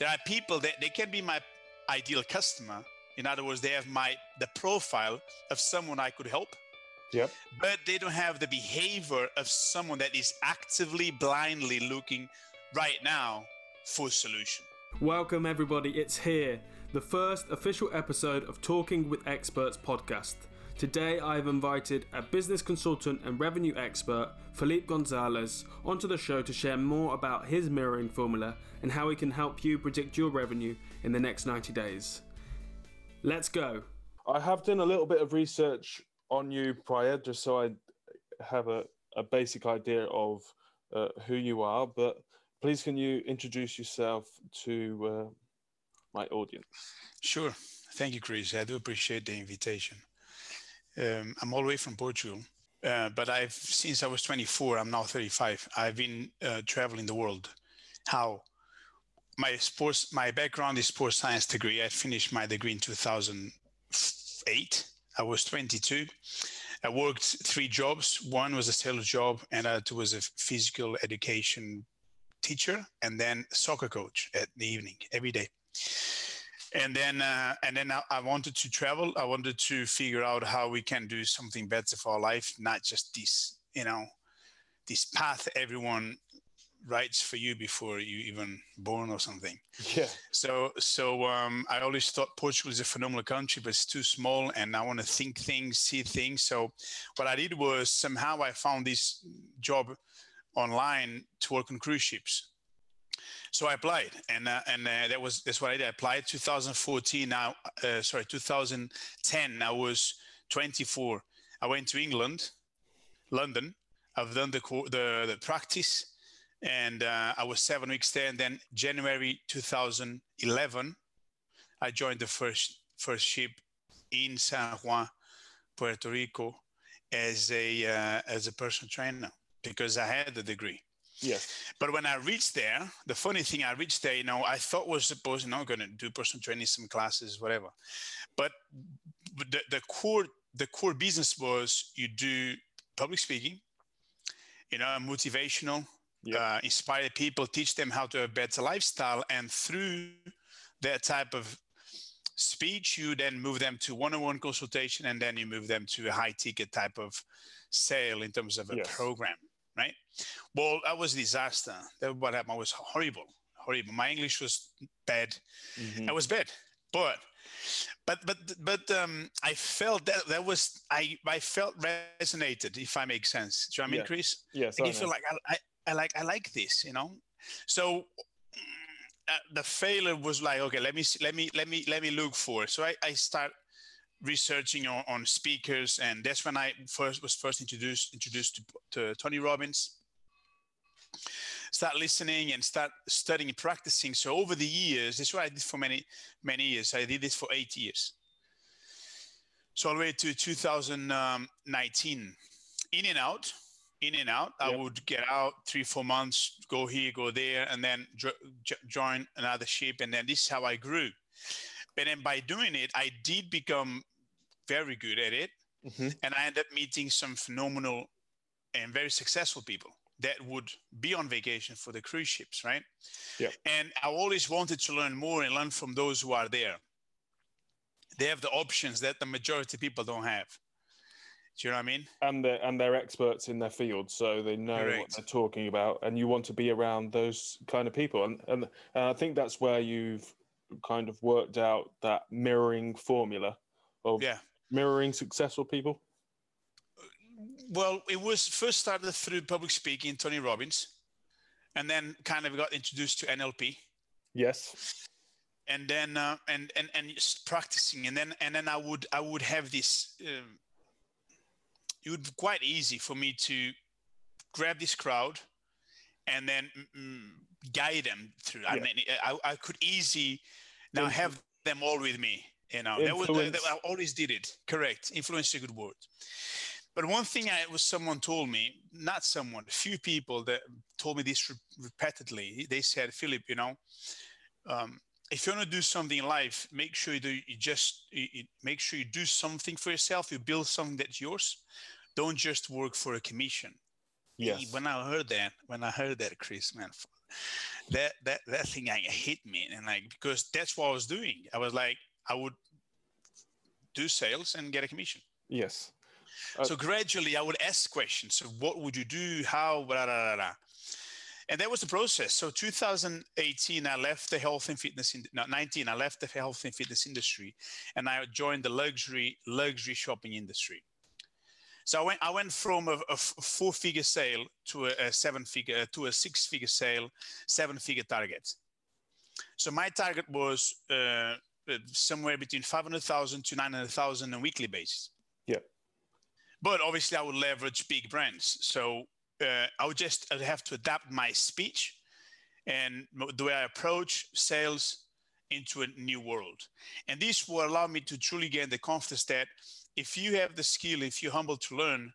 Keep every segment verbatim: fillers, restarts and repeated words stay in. There are people that they can be my ideal customer. In other words, they have my the profile of someone I could help. Yep. But they don't have the behavior of someone that is actively, blindly looking right now for a solution. Welcome, everybody. It's here, the first official episode of Talking with Experts podcast. Today, I've invited a business consultant and revenue expert, Filipe Gonzalez, onto the show to share more about his mirroring formula and how he can help you predict your revenue in the next ninety days. Let's go. I have done a little bit of research on you prior, just so I have a, a basic idea of uh, who you are, but please can you introduce yourself to uh, my audience? Sure. Thank you, Chris. I do appreciate the invitation. Um, I'm all the way from Portugal, uh, but I've since I was twenty-four, I'm now thirty-five. I've been uh, traveling the world. How? My sports, my background is sports science degree. I finished my degree in two thousand eight. I was twenty-two. I worked three jobs. One was a sales job, and I was a physical education teacher, and then soccer coach at the evening every day. And then, uh, and then I, I wanted to travel. I wanted to figure out how we can do something better for our life, not just this, you know, this path everyone writes for you before you even born or something. Yeah. So, so um, I always thought Portugal is a phenomenal country, but it's too small, and I want to think things, see things. So, what I did was somehow I found this job online to work on cruise ships. So I applied, and uh, and uh, that was that's what I did. I applied twenty fourteen. Now, uh, sorry, two thousand ten. I was twenty-four. I went to England, London. I've done the the, the practice. And uh, I was seven weeks there, and then January two thousand eleven, I joined the first first ship in San Juan, Puerto Rico, as a uh, as a personal trainer because I had the degree. Yes. But when I reached there, the funny thing, I reached there, you know, I thought was supposed, you know, going to do personal training, some classes, whatever. But the the core the core business was you do public speaking, you know, motivational. Yep. Uh, inspire people, teach them how to have a better lifestyle, and through that type of speech, you then move them to one-on-one consultation, and then you move them to a high-ticket type of sale in terms of a yes. program, right? Well, that was a disaster. That was what happened. I was horrible, horrible. My English was bad. Mm-hmm. I was bad, but but but but um, I felt that that was I I felt resonated, if I make sense. Do you know what I mean, yeah. Chris? Yes, I, I feel like I. I I like I like this, you know. So uh, the failure was like, okay, let me let me let me let me look for it. So I, I start researching on, on speakers, and that's when I first was first introduced introduced to, to Tony Robbins. Start listening and start studying and practicing. So over the years, that's what I did for many many years. I did this for eight years. So all the way to two thousand nineteen, in and out. In and out, yep. I would get out three, four months, go here, go there, and then jo- jo- join another ship. And then this is how I grew. And then by doing it, I did become very good at it. Mm-hmm. And I ended up meeting some phenomenal and very successful people that would be on vacation for the cruise ships, right? Yep. And I always wanted to learn more and learn from those who are there. They have the options that the majority of people don't have. Do you know what I mean? And they're, and they're experts in their field, so they know Correct. What they're talking about, and you want to be around those kind of people. And, and and I think that's where you've kind of worked out that mirroring formula of yeah. mirroring successful people. Well, it was first started through public speaking, Tony Robbins, and then kind of got introduced to N L P. Yes. And then uh, and and and just practicing, and then and then I would I would have this. Um, It would be quite easy for me to grab this crowd and then mm, guide them through. Yeah. I mean, I, I could easy now Influence. Have them all with me. You know, that was the, that I always did it. Correct. Influence is a good word. But one thing I was someone told me, not someone, a few people that told me this repeatedly. They said, Filipe, you know, um, if you want to do something in life, make sure you, do, you just you, you make sure you do something for yourself. You build something that's yours. Don't just work for a commission. Yes. When I heard that, when I heard that, Chris, man, that that that thing like, hit me, and like because that's what I was doing. I was like, I would do sales and get a commission. Yes. Uh, so gradually, I would ask questions. So what would you do? How? Blah, blah, blah, blah. And that was the process. So two thousand eighteen, I left the health and fitness. In, no, nineteen, I left the health and fitness industry, and I joined the luxury luxury shopping industry. So I went. I went from a, a four-figure sale to a, a seven-figure to a six-figure sale, seven-figure target. So my target was uh, somewhere between five hundred thousand to nine hundred thousand on a weekly basis. Yeah. But obviously, I would leverage big brands. So uh, I would just I'd have to adapt my speech and the way I approach sales into a new world. And this will allow me to truly gain the confidence that if you have the skill, if you're humble to learn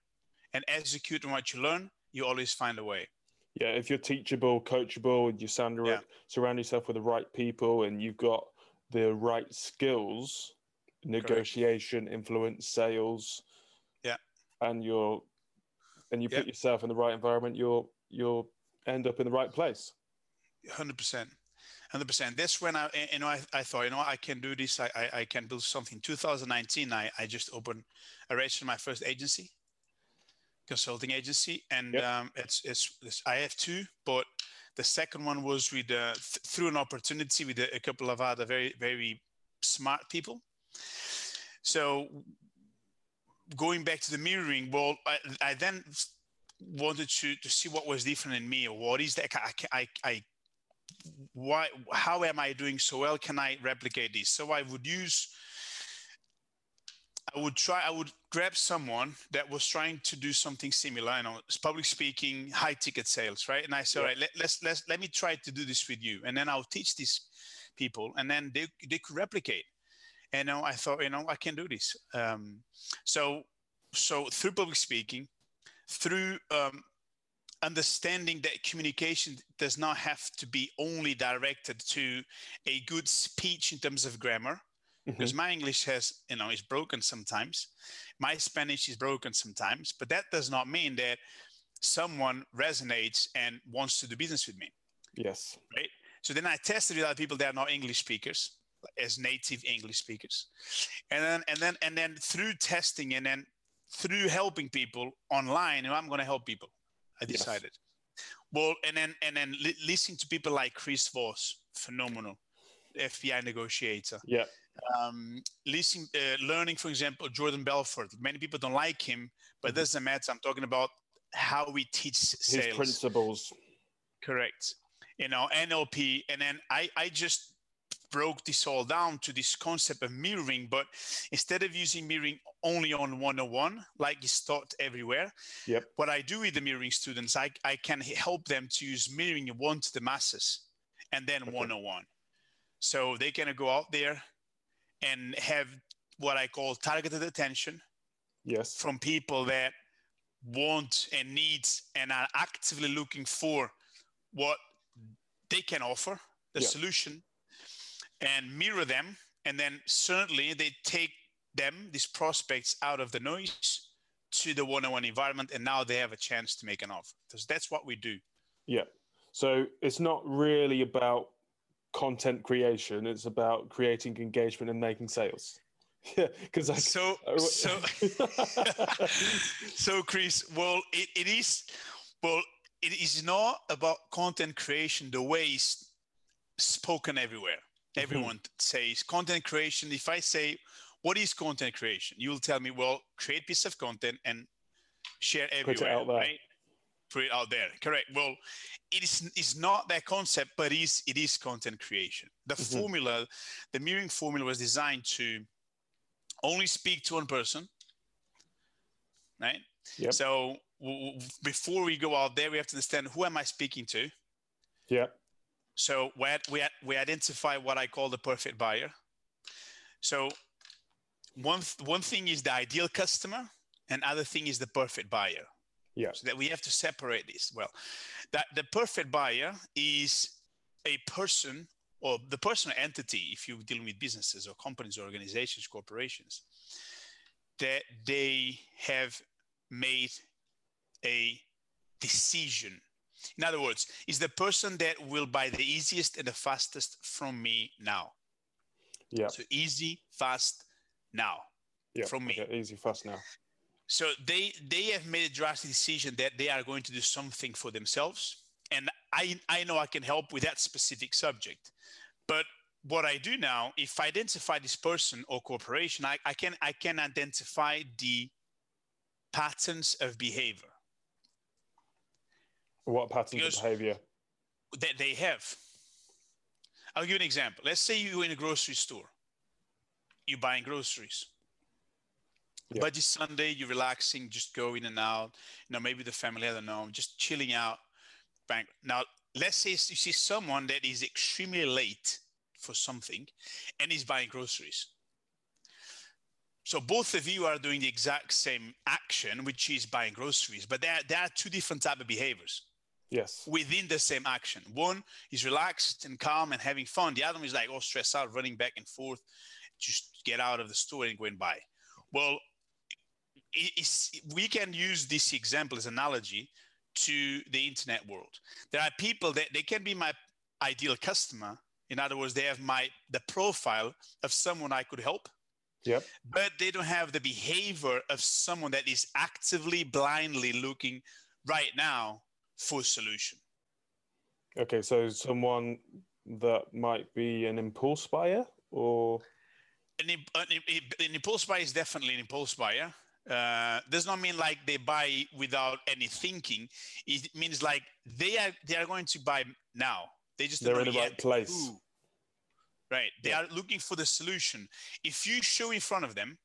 and execute on what you learn, you always find a way. Yeah, if you're teachable, coachable, and you sound right, yeah. surround yourself with the right people and you've got the right skills, negotiation, Correct. influence, sales, and you're and you yep. put yourself in the right environment, you'll you'll end up in the right place. One hundred percent, one hundred percent. That's when I you know I, I thought, you know, I can do this. I I, I can build something. Two thousand nineteen, I, I just opened I registered my first agency, consulting agency, and yep. um, it's, it's it's I have two, but the second one was with uh, th- through an opportunity with a, a couple of other very very smart people. So. Going back to the mirroring world, I, I then wanted to, to see what was different in me, or what is that? I, I, I, why? How am I doing so well? Can I replicate this? So I would use, I would try, I would grab someone that was trying to do something similar. You know, it's public speaking, high ticket sales, right? And I said, yeah. all right, let, let's let's let me try to do this with you, and then I'll teach these people, and then they they could replicate. And I thought, you know, I can do this. Um, so, so through public speaking, through um, understanding that communication does not have to be only directed to a good speech in terms of grammar, mm-hmm. because my English has, you know, is broken sometimes. My Spanish is broken sometimes, but that does not mean that someone resonates and wants to do business with me. Yes. Right. So then I tested with other people that are not English speakers, as native English speakers, and then and then and then through testing and then through helping people online, and I'm going to help people. I decided, yes. well, and then and then li- listening to people like Chris Voss, phenomenal F B I negotiator. Yeah, um, listening, uh, learning, for example, Jordan Belfort. Many people don't like him, but mm-hmm. it doesn't matter. I'm talking about how we teach sales. His principles. Correct. You know, N L P, and then I I just. broke this all down to this concept of mirroring, but instead of using mirroring only on one oh one, like it's taught everywhere, yep. what I do with the mirroring students, I, I can help them to use mirroring one to the masses and then okay. one oh one. So they can go out there and have what I call targeted attention yes. from people that want and need and are actively looking for what they can offer, the yep. solution, and mirror them, and then certainly they take them, these prospects, out of the noise to the one-on-one environment, and now they have a chance to make an offer. Because that's what we do. Yeah. So it's not really about content creation; it's about creating engagement and making sales. Yeah. Because I so I, so so Chris, well, it, it is well, it is not about content creation the way it's spoken everywhere. Everyone mm-hmm. says content creation. If I say, what is content creation? You'll tell me, well, create a piece of content and share everywhere. Put it out there. Right? Put it out there. Correct. Well, it is it's not that concept, but it is, it is content creation. The mm-hmm. formula, the mirroring formula was designed to only speak to one person, right? Yep. So w- w- before we go out there, we have to understand, who am I speaking to? Yeah. So we we we identify what I call the perfect buyer. So one one thing is the ideal customer, and other thing is the perfect buyer. Yeah. So that we have to separate this. Well, that the perfect buyer is a person or the person or entity, if you're dealing with businesses or companies or organizations, corporations, that they have made a decision. In other words, is the person that will buy the easiest and the fastest from me now. Yeah. So easy, fast, now. Yeah. From me. Okay. Easy, fast, now. So they they have made a drastic decision that they are going to do something for themselves, and I I know I can help with that specific subject. But what I do now, if I identify this person or corporation, I, I can I can identify the patterns of behavior. What patterns because of behavior? That they have. I'll give you an example. Let's say you're in a grocery store. You're buying groceries. Yeah. But it's Sunday, you're relaxing, just go in and out. You know, maybe the family, I don't know, just chilling out. Bang. Now, let's say you see someone that is extremely late for something and is buying groceries. So both of you are doing the exact same action, which is buying groceries, but there, there are two different types of behaviors. Yes. Within the same action. One is relaxed and calm and having fun. The other one is like all stressed out, running back and forth, just get out of the store and go and buy. Well, it's, we can use this example as analogy to the internet world. There are people that they can be my ideal customer. In other words, they have my the profile of someone I could help. Yep. But they don't have the behavior of someone that is actively, blindly looking right now for a solution. Okay, so someone that might be an impulse buyer or... An, an, an impulse buyer is definitely an impulse buyer. Uh, does not mean like they buy without any thinking. It means like they are they are going to buy now. They just they're in the yet. right place, Ooh. right? They yeah. are looking for the solution. If you show in front of them,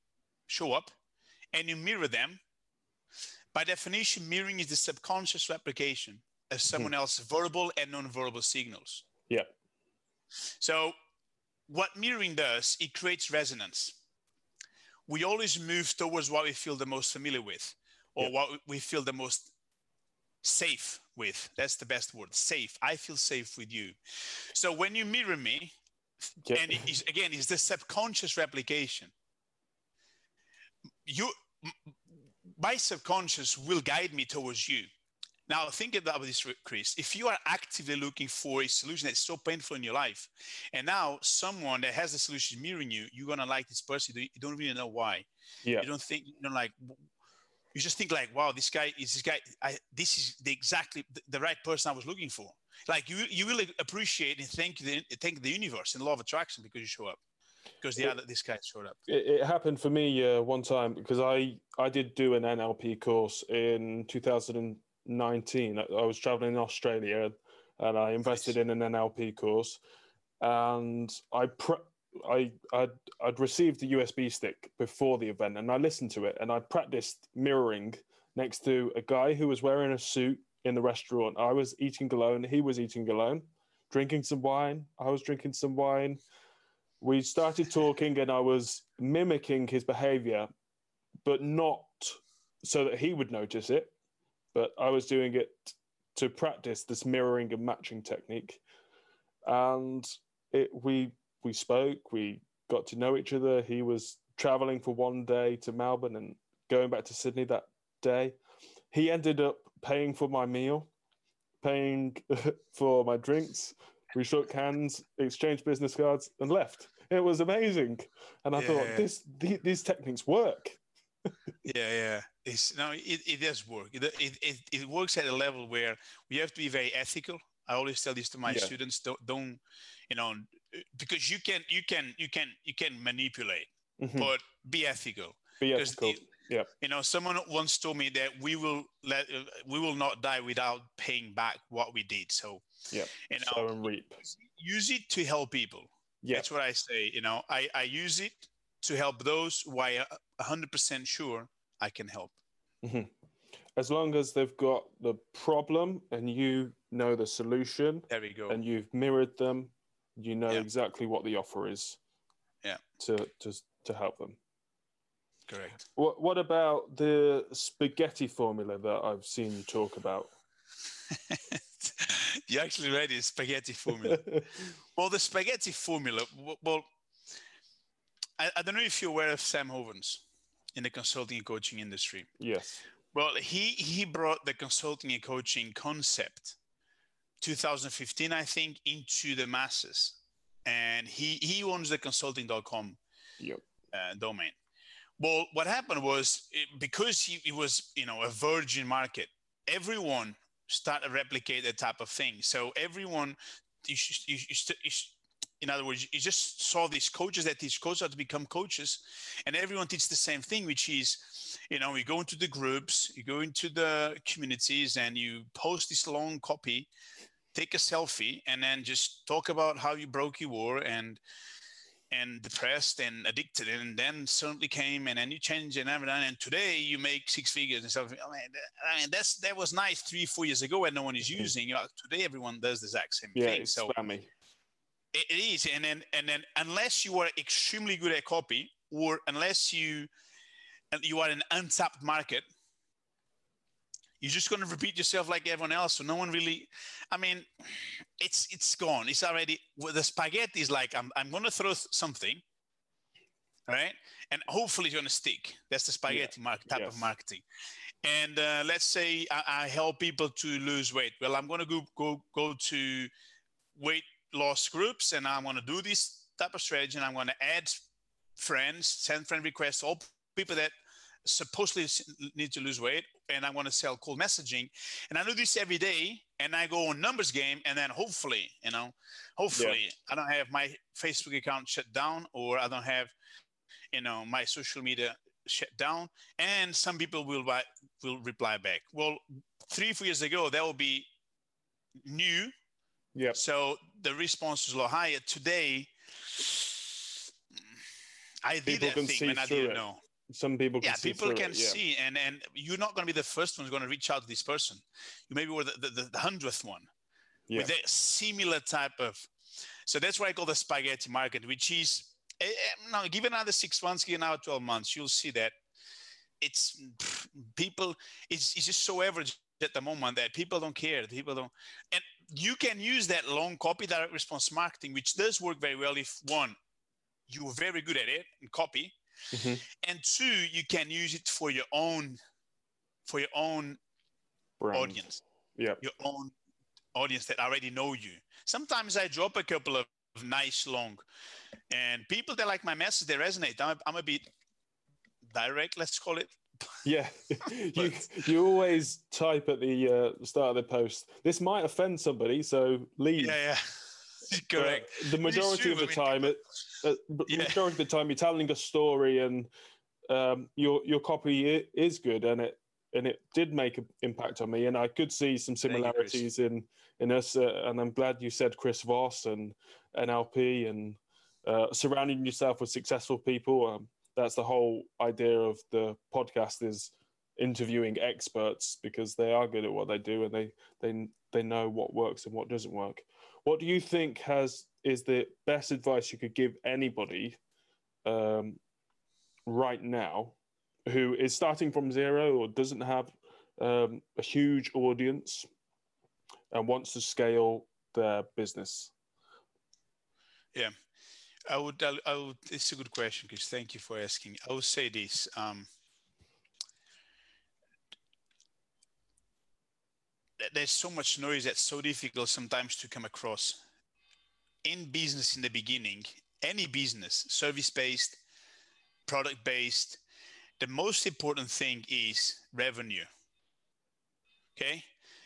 show up, and you mirror them, by definition, mirroring is the subconscious replication of someone mm-hmm. else's verbal and non-verbal signals. Yeah. So. What mirroring does, it creates resonance. We always move towards what we feel the most familiar with or yeah. what we feel the most safe with. That's the best word, safe. I feel safe with you. So when you mirror me, yeah. and it is, again, it's the subconscious replication. You, my subconscious will guide me towards you. Now, think about this, Chris. If you are actively looking for a solution that's so painful in your life, and now someone that has the solution mirroring you, you're going to like this person. You don't really know why. Yeah. You don't think, you know, like, you just think like, wow, this guy is this guy. I, this is the exactly the, the right person I was looking for. Like you, you will appreciate and thank the, thank the universe and the law of attraction because you show up. Because the it, other this guy showed up. It, it happened for me uh, one time because I, I did do an N L P course in two thousand nineteen. I was traveling in Australia and I invested nice. in an N L P course, and I pre- I I'd, I'd received the U S B stick before the event, and I listened to it and I practiced mirroring next to a guy who was wearing a suit in the restaurant. I was eating alone, he was eating alone, drinking some wine, I was drinking some wine. We started talking and I was mimicking his behavior, but not so that he would notice it. But I was doing it to practice this mirroring and matching technique. And it, we we spoke, we got to know each other. He was traveling for one day to Melbourne and going back to Sydney that day. He ended up paying for my meal, paying for my drinks. We shook hands, exchanged business cards and left. It was amazing. And I yeah. thought, this th- these techniques work. yeah, yeah. It's, no, it, it does work. It, it it it works at a level where we have to be very ethical. I always tell this to my yeah. students: don't, don't, you know, because you can you can you can you can manipulate, mm-hmm. but be ethical. Be ethical. It, yeah. You know, someone once told me that we will let we will not die without paying back what we did. So yeah, you know, sow and reap. Use it to help people. Yeah. That's what I say. You know, I I use it to help those who I one hundred percent sure I can help. Mm-hmm. As long as they've got the problem and you know the solution, there we go. And you've mirrored them, you know yeah. exactly what the offer is. Yeah. To to to help them. Correct. What what about the spaghetti formula that I've seen you talk about? You actually read the spaghetti formula. Well, the spaghetti formula. Well, I, I don't know if you're aware of Sam Ovens. In the consulting and coaching industry. Yes. Well, he he brought the consulting and coaching concept two thousand fifteen, I think, into the masses. And he, he owns the consulting dot com yep. uh, domain. Well, what happened was, it, because he, it was, you know, a virgin market, everyone started to replicate that type of thing. So everyone, you, you, you, in other words, you just saw these coaches that teach coaches how to become coaches, and everyone teaches the same thing, which is, you know, you go into the groups, you go into the communities, and you post this long copy, take a selfie, and then just talk about how you broke your war and and depressed and addicted, and then suddenly came, and then you change, and everything, and today you make six figures and stuff. I mean, I mean that's that was nice three, four years ago, and no one is using. You know, today, everyone does the exact same yeah, thing. It's so spammy. It, it is, and then and then unless you are extremely good at copy, or unless you you are an untapped market, you're just going to repeat yourself like everyone else. So no one really, I mean, it's it's gone. It's already, well, the spaghetti is like, I'm I'm going to throw something, right? And hopefully it's going to stick. That's the spaghetti yeah. market type yes. of marketing. And uh, let's say I, I help people to lose weight. Well, I'm going to go, go, go to weight loss groups, and I'm going to do this type of strategy, and I'm going to add friends, send friend requests, all people that supposedly need to lose weight, and I want to sell cold messaging, and I do this every day, and I go on numbers game, and then hopefully, you know, hopefully yeah. I don't have my Facebook account shut down, or I don't have, you know, my social media shut down, and some people will buy, will reply back. Well, three, four years ago, that will be new. Yeah. So the response is a lot higher today. I did people that thing when I didn't it. know. Some people can yeah, see. People can it, yeah. see, and, and you're not going to be the first one who's going to reach out to this person. You maybe were the, the, the hundredth one yeah. with a similar type of. So that's what I call the spaghetti market, which is now give another six months, give another twelve months, you'll see that it's people. It's it's just so average at the moment that people don't care. People don't, and you can use that long copy direct response marketing, which does work very well if one, you're very good at it and copy. Mm-hmm. And two, you can use it for your own, for your own brand. Audience, yeah, your own audience that already know you. Sometimes I drop a couple of nice long, and people that like my message, they resonate. I'm a, I'm a bit direct, let's call it. Yeah, you you always type at the uh, start of the post, "This might offend somebody, so leave." Yeah, yeah, correct. Uh, the majority true, of the I mean, time, it. Uh, but yeah. the majority of the time, you're telling a story, and um, your your copy is good, and it and it did make an impact on me, and I could see some similarities in in us. Uh, and I'm glad you said Chris Voss and N L P, and uh, surrounding yourself with successful people. Um, that's the whole idea of the podcast, is interviewing experts, because they are good at what they do, and they they they know what works and what doesn't work. What do you think has is the best advice you could give anybody um, right now who is starting from zero or doesn't have um, a huge audience and wants to scale their business? Yeah, I would, I, I would it's a good question, Chris. Thank you for asking. I would say this. Um, there's so much noise that's so difficult sometimes to come across. In business, in the beginning, any business, service-based, product-based, the most important thing is revenue. Okay?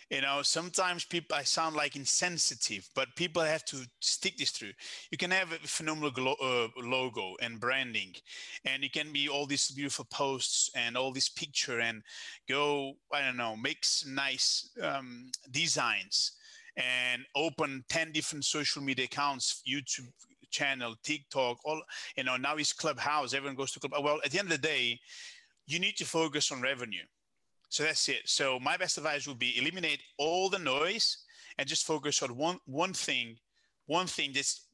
You know, sometimes people, I sound like insensitive, but people have to stick this through. You can have a phenomenal glo- uh, logo and branding, and you can be all these beautiful posts and all this picture and go, I don't know, make some nice um, designs, and open ten different social media accounts, YouTube channel, TikTok, all, you know, now it's Clubhouse, everyone goes to Clubhouse. Well, at the end of the day, you need to focus on revenue. So that's it. So my best advice would be eliminate all the noise and just focus on one, one thing, one thing that's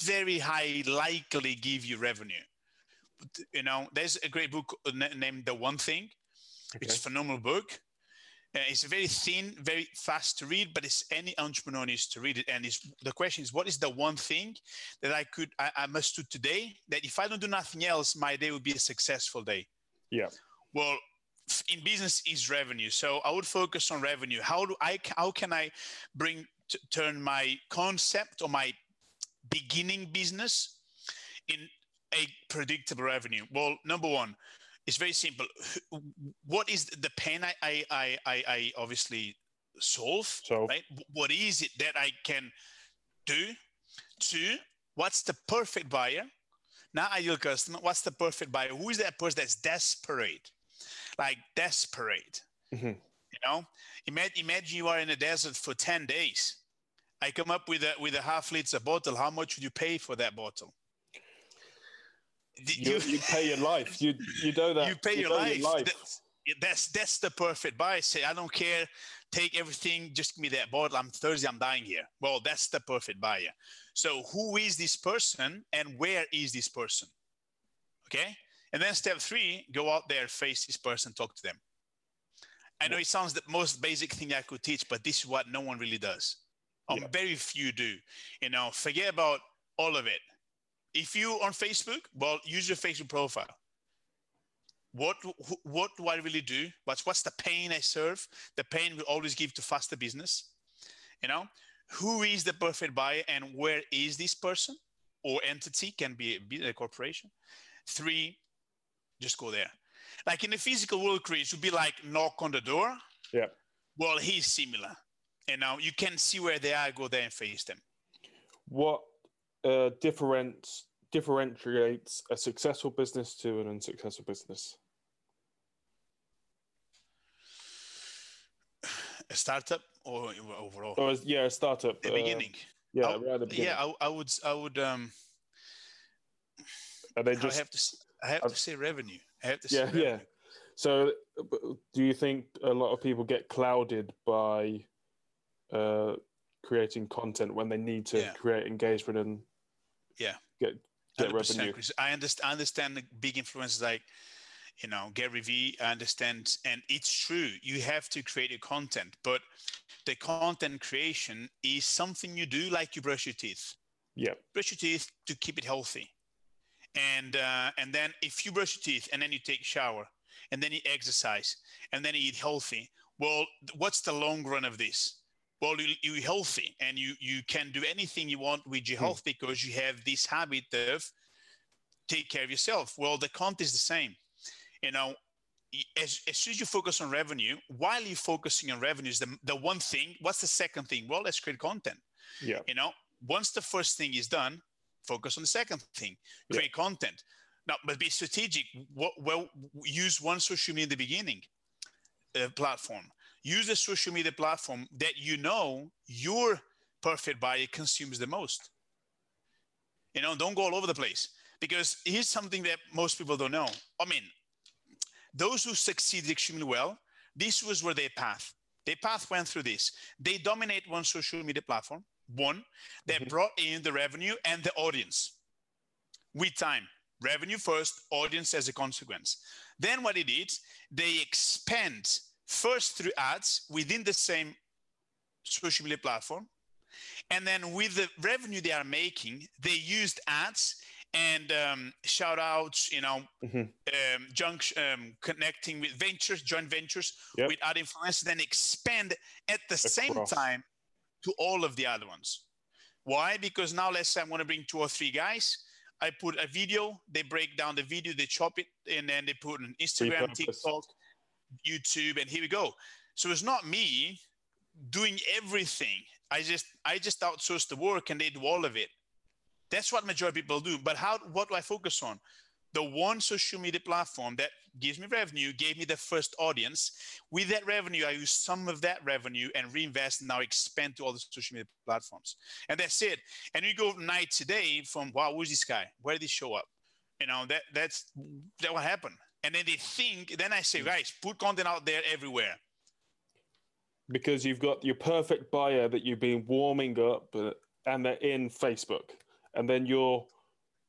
very high likely give you revenue. You know, there's a great book named The One Thing. Okay. It's a phenomenal book. Uh, it's very thin, very fast to read, but it's any entrepreneur needs to read it. And it's, the question is, what is the one thing that I could, I, I must do today, that if I don't do nothing else, my day would be a successful day? Yeah. Well, in business is revenue. So I would focus on revenue. How do I, how can I bring t- turn my concept or my beginning business in a predictable revenue? Well, number one, it's very simple. What is the pain I I I, I obviously solve? So, right? What is it that I can do? Two, what's the perfect buyer? Not ideal customer. What's the perfect buyer? Who is that person that's desperate? Like desperate. Mm-hmm. You know, imagine, imagine you are in the desert for ten days. I come up with a with a half liter bottle. How much would you pay for that bottle? You, you pay your life. You you know that. You pay you your, life. your life. That's, that's that's the perfect buy. Say, I don't care. Take everything. Just give me that bottle. I'm thirsty. I'm dying here. Well, that's the perfect buyer. So who is this person and where is this person? Okay. And then step three, go out there, face this person, talk to them. I know it sounds the most basic thing I could teach, but this is what no one really does. Um, yeah. Very few do. You know, forget about all of it. If you on Facebook, well, use your Facebook profile. What what do I really do? What's what's the pain I serve? The pain we always give to faster business. You know, who is the perfect buyer and where is this person or entity? Can be a, a corporation. Three, just go there. Like in the physical world, Chris, would be like knock on the door. Yeah. Well, he's similar. You know, you can see where they are. Go there and face them. What uh, difference? differentiates a successful business to an unsuccessful business? A startup or overall? Or is, yeah, a startup. The uh, beginning. Yeah, I, right at the beginning. Yeah, I, I would. I would. Um, Are they just? I have to. I have I've, to say revenue. I have to. Say yeah, revenue. yeah. So, do you think a lot of people get clouded by uh, creating content when they need to yeah. create engagement and? Yeah. Get, get revenue. I understand, I understand the big influences like, you know, Gary V. I understand, and it's true. You have to create a content, but the content creation is something you do like you brush your teeth. Yeah. Brush your teeth to keep it healthy. And uh, and then if you brush your teeth and then you take a shower and then you exercise and then you eat healthy, well, what's the long run of this? Well, you, you're healthy and you, you can do anything you want with your health because you have this habit of take care of yourself. Well, the content is the same. You know, as, as soon as you focus on revenue, while you're focusing on revenues, the, the one thing, what's the second thing? Well, let's create content. Yeah. You know, once the first thing is done, focus on the second thing, create yeah. content. Now, but be strategic. Well, use one social media in the beginning uh, platform. Use a social media platform that you know your perfect buyer consumes the most. You know, don't go all over the place because here's something that most people don't know. I mean, those who succeeded extremely well, this was where their path. Their path went through this. They dominate one social media platform, one that mm-hmm. brought in the revenue and the audience. With time, revenue first, audience as a consequence. Then what they did, they expand first through ads within the same social media platform. And then with the revenue they are making, they used ads and um, shout outs, you know, mm-hmm. um, junction, um, connecting with ventures, joint ventures yep. with other influencers, then expand at the Across. same time to all of the other ones. Why? Because now let's say I want to bring two or three guys. I put a video, they break down the video, they chop it, and then they put on Instagram, TikTok, YouTube, and here we go. So it's not me doing everything. I just I just outsource the work and they do all of it. That's what majority of people do. But how what do I focus on? The one social media platform that gives me revenue, gave me the first audience. With that revenue, I use some of that revenue and reinvest and now expand to all the social media platforms. And that's it. And you go night to day from, wow, who's this guy? Where did he show up? You know, that that's that what happened. And then they think, then I say, guys, put content out there everywhere. Because you've got your perfect buyer that you've been warming up uh, and they're in Facebook. And then you're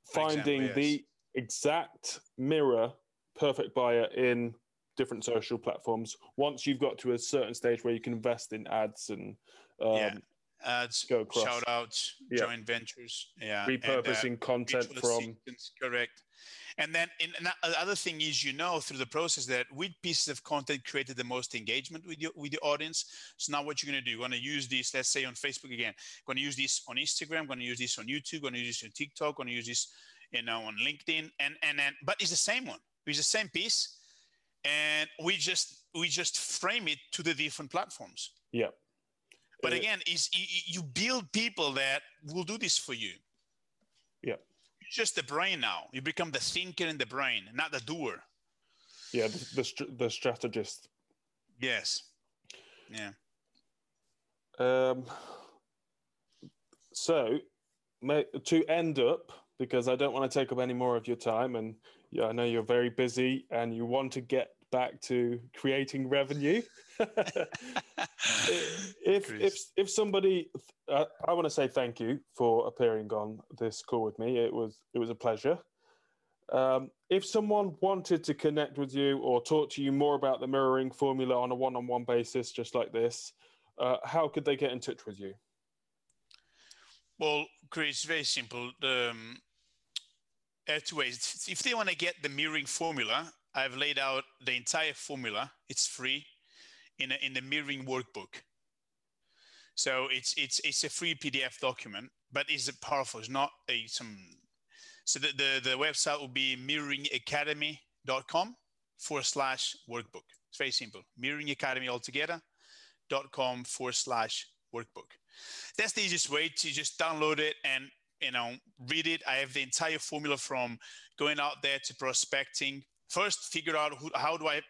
finding example, yes. the exact mirror perfect buyer in different social platforms. Once you've got to a certain stage where you can invest in ads and um, yeah. ads, go across. Shout outs, yeah. Joint ventures. Yeah. Repurposing and, uh, content from. Sequence, correct. And then in, and the other thing is, you know, through the process that which pieces of content created the most engagement with your, with the audience. So now what you're going to do, you're going to use this, let's say on Facebook again, going to use this on Instagram, going to use this on YouTube, going to use this on TikTok, going to use this, you know, on LinkedIn. And, and then, but it's the same one. It's the same piece. And we just, we just frame it to the different platforms. Yeah. But uh, again, is you build people that will do this for you. Yeah. It's just the brain now. You become the thinker in the brain, not the doer. Yeah, the the, the strategist. Yes. Yeah. Um. So, to end up, because I don't want to take up any more of your time, and yeah, I know you're very busy, and you want to get back to creating revenue. if, if if somebody, uh, I want to say thank you for appearing on this call with me. It was it was a pleasure. Um, if someone wanted to connect with you or talk to you more about the mirroring formula on a one-on-one basis, just like this, uh, how could they get in touch with you? Well, Chris, very simple. Um, two ways. If they want to get the mirroring formula, I've laid out the entire formula. It's free in a, in the mirroring workbook. So it's it's it's a free P D F document, but it's powerful. It's not a some. So the the, the website will be mirroring academy dot com forward slash workbook. It's very simple. mirroring academy altogether dot com forward slash workbook. That's the easiest way to just download it and, you know, read it. I have the entire formula from going out there to prospecting. First, figure out who, how do I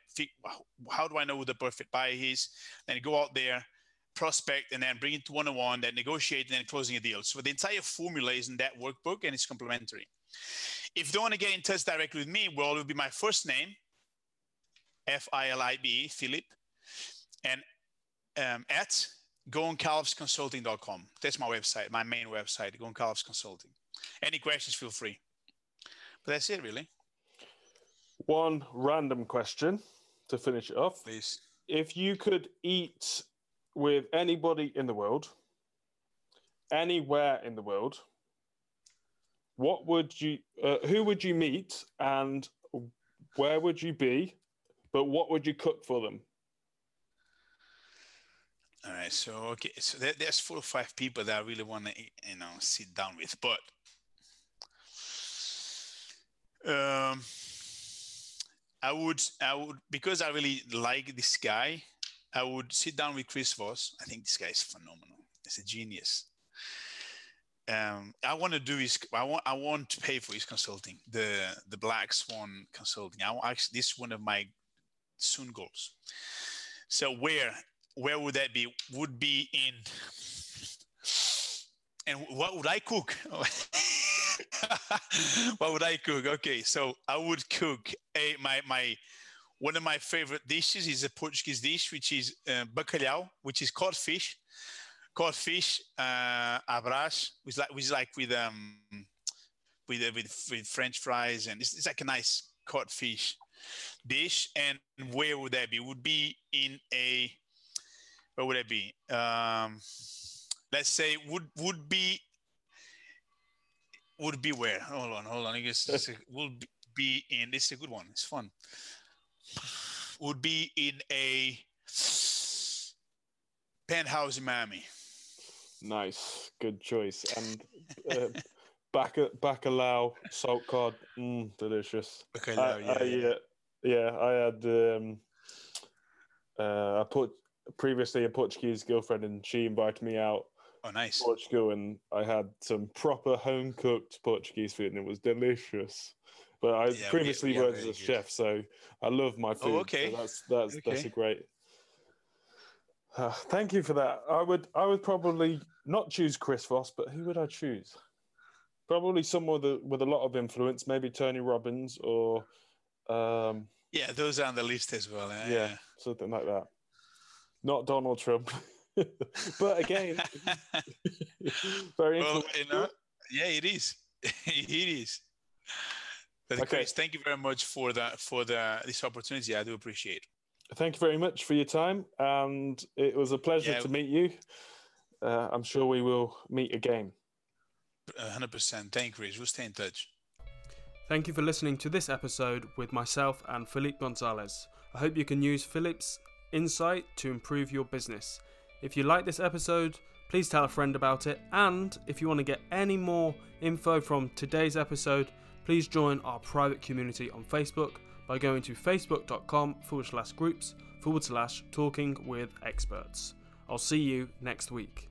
how do I know who the perfect buyer is. Then go out there, prospect, and then bring it to one-on-one. Then negotiate, and then closing a deal. So the entire formula is in that workbook, and it's complimentary. If you want to get in touch directly with me, well, it will be my first name, F I L I B E, Filipe, and um, at go on calves consulting dot com. That's my website, my main website, go on calves consulting. Any questions? Feel free. But that's it, really. One random question to finish it off. Please. If you could eat with anybody in the world, anywhere in the world, what would you, uh, who would you meet and where would you be, but what would you cook for them? All right. So, okay. So there, there's four or five people that I really want to, you know, sit down with, but, um, I would, I would, because I really like this guy, I would sit down with Chris Voss. I think this guy is phenomenal. He's a genius. Um, I want to do his, I want, I want to pay for his consulting, the, the Black Swan consulting. I actually, this is one of my soon goals. So where, where would that be? Would be in, and what would I cook? What would I cook? Okay, so I would cook a my my one of my favorite dishes is a Portuguese dish, which is uh, bacalhau, which is cod fish, cod fish uh, abras, which like which is like with um with uh, with with French fries, and it's, it's like a nice cod fish dish. And where would that be? Would be in a where would that be? Um, let's say would would be. Would be where? Hold on, hold on. I guess this would be in. This is a good one. It's fun. Would be in a penthouse in Miami. Nice, good choice. And uh, bacalhau, salt cod, mm, delicious. Bacalhau, yeah, I, I, yeah, yeah. I had. Um, uh, I put previously a Portuguese girlfriend, and she invited me out. Oh, nice. Portugal, and I had some proper home cooked Portuguese food, and it was delicious. But I yeah, previously yeah, worked yeah, as a good. chef, so I love my food. Oh, okay, so that's that's okay. that's a great. Uh, thank you for that. I would I would probably not choose Chris Voss, but who would I choose? Probably someone with a, with a lot of influence, maybe Tony Robbins or. Um, yeah, those are on the list as well. Eh? Yeah, something like that. Not Donald Trump. But again, very well, you know, yeah, it is. It is. But okay. Chris, thank you very much for the for the this opportunity. I do appreciate it. Thank you very much for your time, and it was a pleasure yeah. to meet you. uh, I'm sure we will meet again. one hundred percent. Thank you, Chris. We'll stay in touch. Thank you for listening to this episode with myself and Filipe Gonzalez. I hope you can use Filipe's insight to improve your business. If you like this episode, please tell a friend about it. And if you want to get any more info from today's episode, please join our private community on Facebook by going to facebook.com forward slash groups forward slash talking with experts. I'll see you next week.